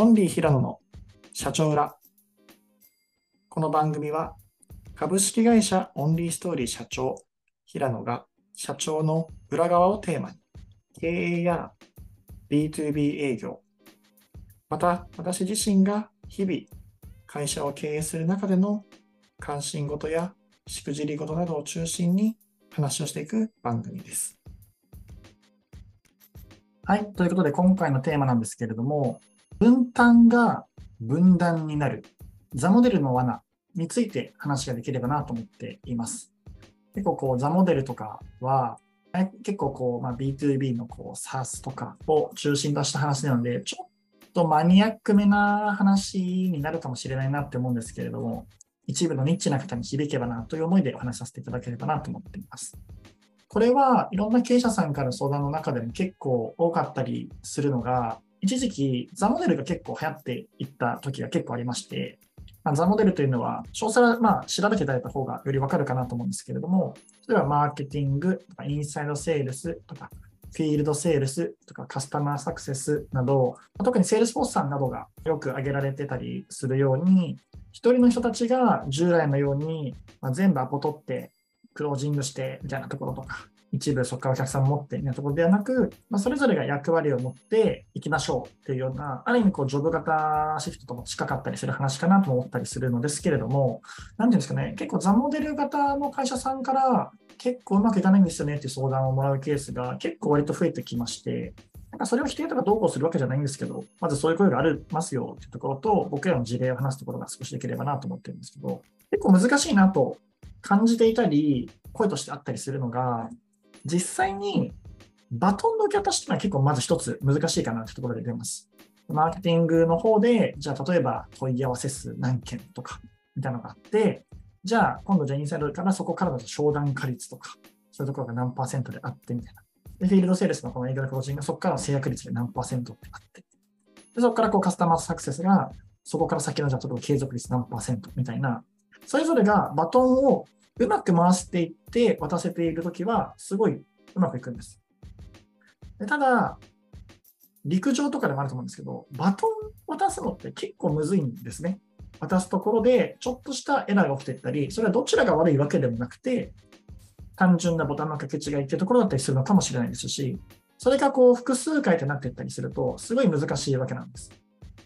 オンリー平野の社長裏。この番組は株式会社オンリーストーリー社長平野が社長の裏側をテーマに経営やら B2B 営業、また私自身が日々会社を経営する中での関心事やしくじり事などを中心に話をしていく番組です。はい、ということで今回のテーマなんですけれども、分担が分断になるザモデルの罠について話ができればなと思っています。結構ザモデルとかは結構B2B のSaaS とかを中心とした話なので、ちょっとマニアックめな話になるかもしれないなって思うんですけれども、一部のニッチな方に響けばなという思いでお話しさせていただければなと思っています。これはいろんな経営者さんからの相談の中でも結構多かったりするのが、一時期ザモデルが結構流行っていった時が結構ありまして、ザモデルというのは詳細は調べていただいた方がより分かるかなと思うんですけれども、例えばマーケティングとかインサイドセールスとかフィールドセールスとかカスタマーサクセスなど、特にセールスフォースさんなどがよく挙げられてたりするように、一人の人たちが従来のように全部アポ取ってクロージングしてみたいなところとか、一部そこからお客さんを持ってみたいなところではなく、それぞれが役割を持っていきましょうっていうような、ある意味ジョブ型シフトとも近かったりする話かなと思ったりするのですけれども、なんていうんですかね、結構ザモデル型の会社さんから結構うまくいかないんですよねっていう相談をもらうケースが結構割と増えてきまして、それを否定とかどうこうするわけじゃないんですけど、まずそういう声がありますよっていうところと、僕らの事例を話すところが少しできればなと思ってるんですけど、結構難しいなと感じていたり、声としてあったりするのが、実際にバトンの受け渡しというのは結構まず一つ難しいかなというところで出ます。マーケティングの方で、じゃあ例えば問い合わせ数何件とかみたいなのがあって、じゃあ今度インサイドからそこからの商談化率とか、そういうところが何%であってみたいな。でフィールドセールスのこの営業のクロージングがそこからの制約率で何%ってあって、でそこからカスタマーサクセスがそこから先のじゃあ例えば継続率何%みたいな、それぞれがバトンをうまく回していって渡せているときはすごいうまくいくんです。でただ陸上とかでもあると思うんですけど、バトン渡すのって結構むずいんですね。渡すところでちょっとしたエラーが起きていったり、それはどちらが悪いわけでもなくて、単純なボタンの掛け違いっていうところだったりするのかもしれないですし、それが複数回となっていったりするとすごい難しいわけなんです。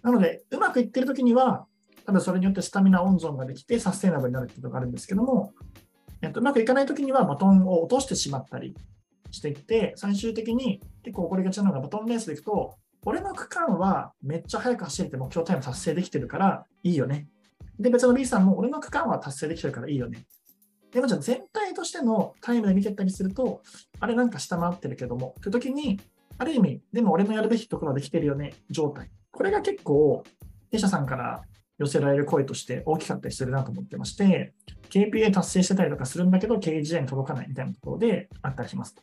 なのでうまくいっているときには多分それによってスタミナ温存ができてサステイナブルになるっていうのがあるんですけども、うまくいかないときにはバトンを落としてしまったりしていって、最終的に結構起こりがちなのがバトンレースでいくと、俺の区間はめっちゃ速く走れて目標タイム達成できてるからいいよね。で、別の B さんも俺の区間は達成できてるからいいよね。でもじゃあ全体としてのタイムで見てったりすると、あれなんか下回ってるけども、というときに、ある意味、でも俺のやるべきところはできてるよね、状態。これが結構、弊社さんから寄せられる声として大きかったりするなと思ってまして、KPI 達成してたりとかするんだけど、KGI に届かないみたいなところであったりします。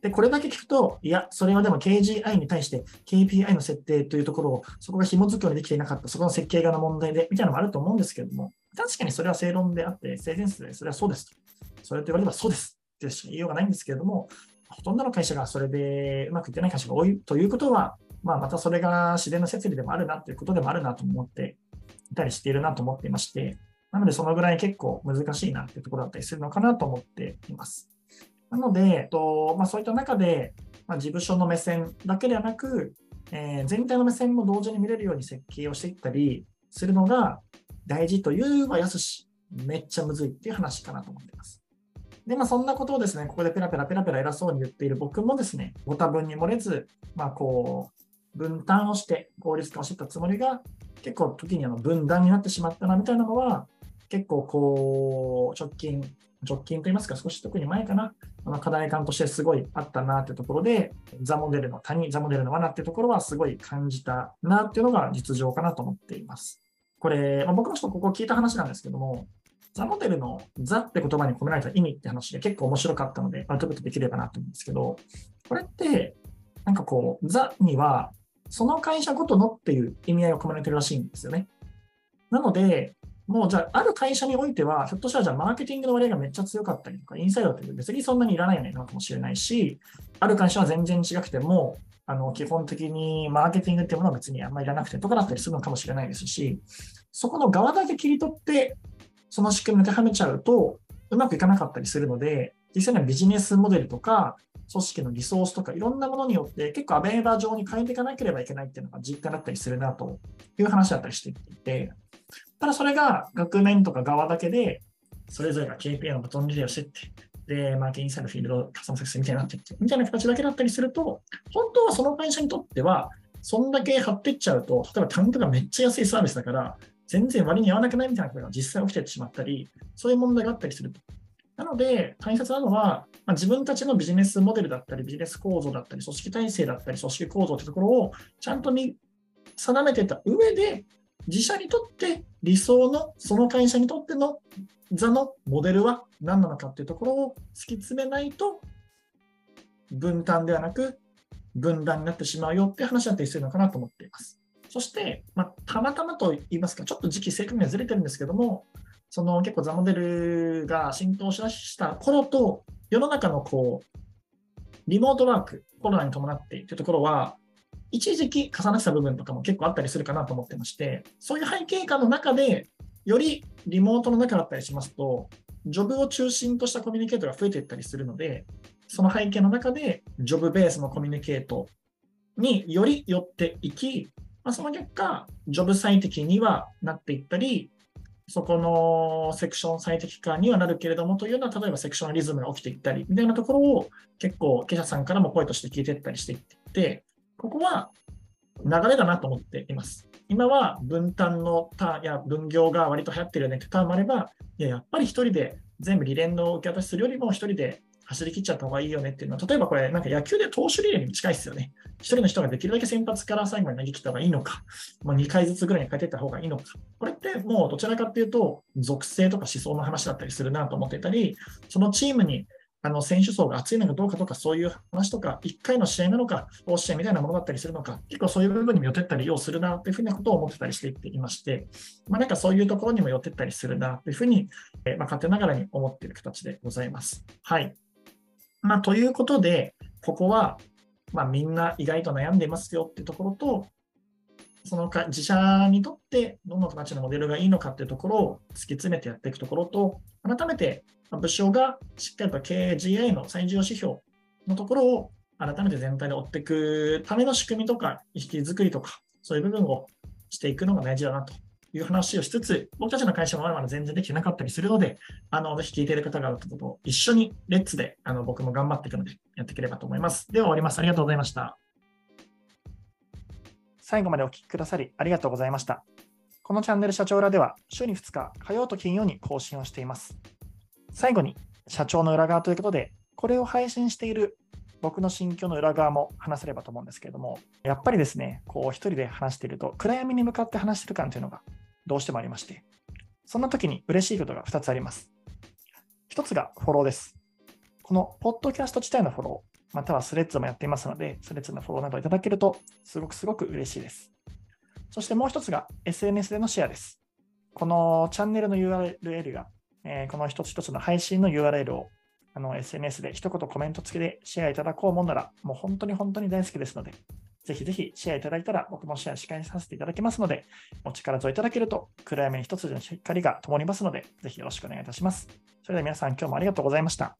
で、これだけ聞くと、いや、それはでも KGI に対して KPI の設定というところを、そこが紐づくようにできていなかった、そこの設計側の問題で、みたいなのもあると思うんですけれども、確かにそれは正論であって、性善説で、それはそうですと。それと言われればそうですってしか言いようがないんですけれども、ほとんどの会社がそれでうまくいってない会社が多いということは、またそれが自然の摂理でもあるなということでもあるなと思っていたりしているなと思っていまして、なのでそのぐらい結構難しいなっていうところだったりするのかなと思っています。なので、そういった中で、事務所の目線だけではなく、全体の目線も同時に見れるように設計をしていったりするのが大事というはやすし、めっちゃむずいっていう話かなと思っています。で、そんなことをですね、ここでペラペラ偉そうに言っている僕もですね、ご多分に漏れず、分担をして効率化をしてたつもりが、結構時に分断になってしまったなみたいなのは、結構直近といいますか、少し特に前かな、課題感としてすごいあったなというところで、ザモデルの谷、ザモデルの罠っていうところはすごい感じたなっていうのが実情かなと思っています。これ、僕もちょっとここ聞いた話なんですけども、ザモデルのザって言葉に込められた意味って話で結構面白かったので、アウトプットできればなと思うんですけど、これって、ザにはその会社ごとのっていう意味合いを込められてるらしいんですよね。なので、もうじゃあ、ある会社においては、ひょっとしたらじゃあマーケティングの割合がめっちゃ強かったりとか、インサイドって別にそんなにいらないよね、なのかもしれないし、ある会社は全然違くても、基本的にマーケティングっていうものは別にあんまりいらなくてとかだったりするのかもしれないですし、そこの側だけ切り取ってその仕組みを当てはめちゃうとうまくいかなかったりするので、実際にはビジネスモデルとか組織のリソースとかいろんなものによって結構アベーバー上に変えていかなければいけないっていうのが実感だったりするなという話だったりしていて、ただそれが額面とか側だけでそれぞれが KPI のボトムリレーをしていってでマーケインサイドフィールドカスタマーサクセスみたいになっていってみたいな形だけだったりすると、本当はその会社にとってはそんだけ張っていっちゃうと、例えば単価がめっちゃ安いサービスだから全然割に合わなくないみたいなことが実際起きてしまったり、そういう問題があったりすると。なので大切なのは、自分たちのビジネスモデルだったりビジネス構造だったり組織体制だったり組織構造というところをちゃんと見定めてた上で、自社にとって理想のその会社にとっての座のモデルは何なのかというところを突き詰めないと分担ではなく分断になってしまうよって話だったりするのかなと思っています。そして、たまたまと言いますか、ちょっと時期正確にはずれてるんですけども、その結構ザモデルが浸透しだした頃と世の中のリモートワーク、コロナに伴ってというところは一時期重なってた部分とかも結構あったりするかなと思ってまして、そういう背景下の中でよりリモートの中だったりしますとジョブを中心としたコミュニケートが増えていったりするので、その背景の中でジョブベースのコミュニケートにより寄っていき、その結果ジョブ最適にはなっていったり、そこのセクション最適化にはなるけれどもというのは、例えばセクションリズムが起きていったりみたいなところを結構経営者さんからも声として聞いていったりしていって、ここは流れだなと思っています。今は分担のターンや分業が割と流行ってるよねってターンもあれば、やっぱり一人で全部リレーの受け渡しするよりも一人で走り切っちゃった方がいいよねっていうのは、例えばこれなんか野球で投手リレーに近いですよね。一人の人ができるだけ先発から最後まで投げ切った方がいいのか、2回ずつぐらいに変えていった方がいいのか、これってもうどちらかっていうと属性とか思想の話だったりするなと思っていたり、そのチームに選手層が厚いのかどうかとか、そういう話とか1回の試合なのか大試合みたいなものだったりするのか、結構そういう部分にも寄ってったりするなというふうなことを思ってたりしていっていまして、なんかそういうところにも寄ってったりするなというふうに、勝手ながらに思っている形でございます。はい、ということで、ここは、みんな意外と悩んでいますよっていうところと、その自社にとってどの形のモデルがいいのかっていうところを突き詰めてやっていくところと、改めて部署がしっかりと KGI の最重要指標のところを改めて全体で追っていくための仕組みとか意識づくりとか、そういう部分をしていくのが大事だなという話をしつつ、僕たちの会社もまだまだ全然できてなかったりするので、ぜひ聞いている方々と一緒にレッツで僕も頑張っていくのでやっていければと思います。では終わります。ありがとうございました。最後までお聞きくださりありがとうございました。このチャンネル社長裏では週に2日、火曜と金曜に更新をしています。最後に社長の裏側ということで、これを配信している僕の心境の裏側も話せればと思うんですけれども、やっぱりですね、一人で話していると暗闇に向かって話している感というのがどうしてもありまして、そんな時に嬉しいことが2つあります。1つがフォローです。このポッドキャスト自体のフォロー、またはスレッズもやっていますので、スレッズのフォローなどいただけるとすごく嬉しいです。そしてもう1つが SNS でのシェアです。このチャンネルの URL がこの一つ一つの配信の URL をSNS で一言コメント付きでシェアいただこうもんなら、もう本当に大好きですので、ぜひぜひシェアいただいたら僕もシェアしっかりさせていただきますので、お力添えいただけると暗闇に一つの光が灯りますので、ぜひよろしくお願いいたします。それでは皆さん、今日もありがとうございました。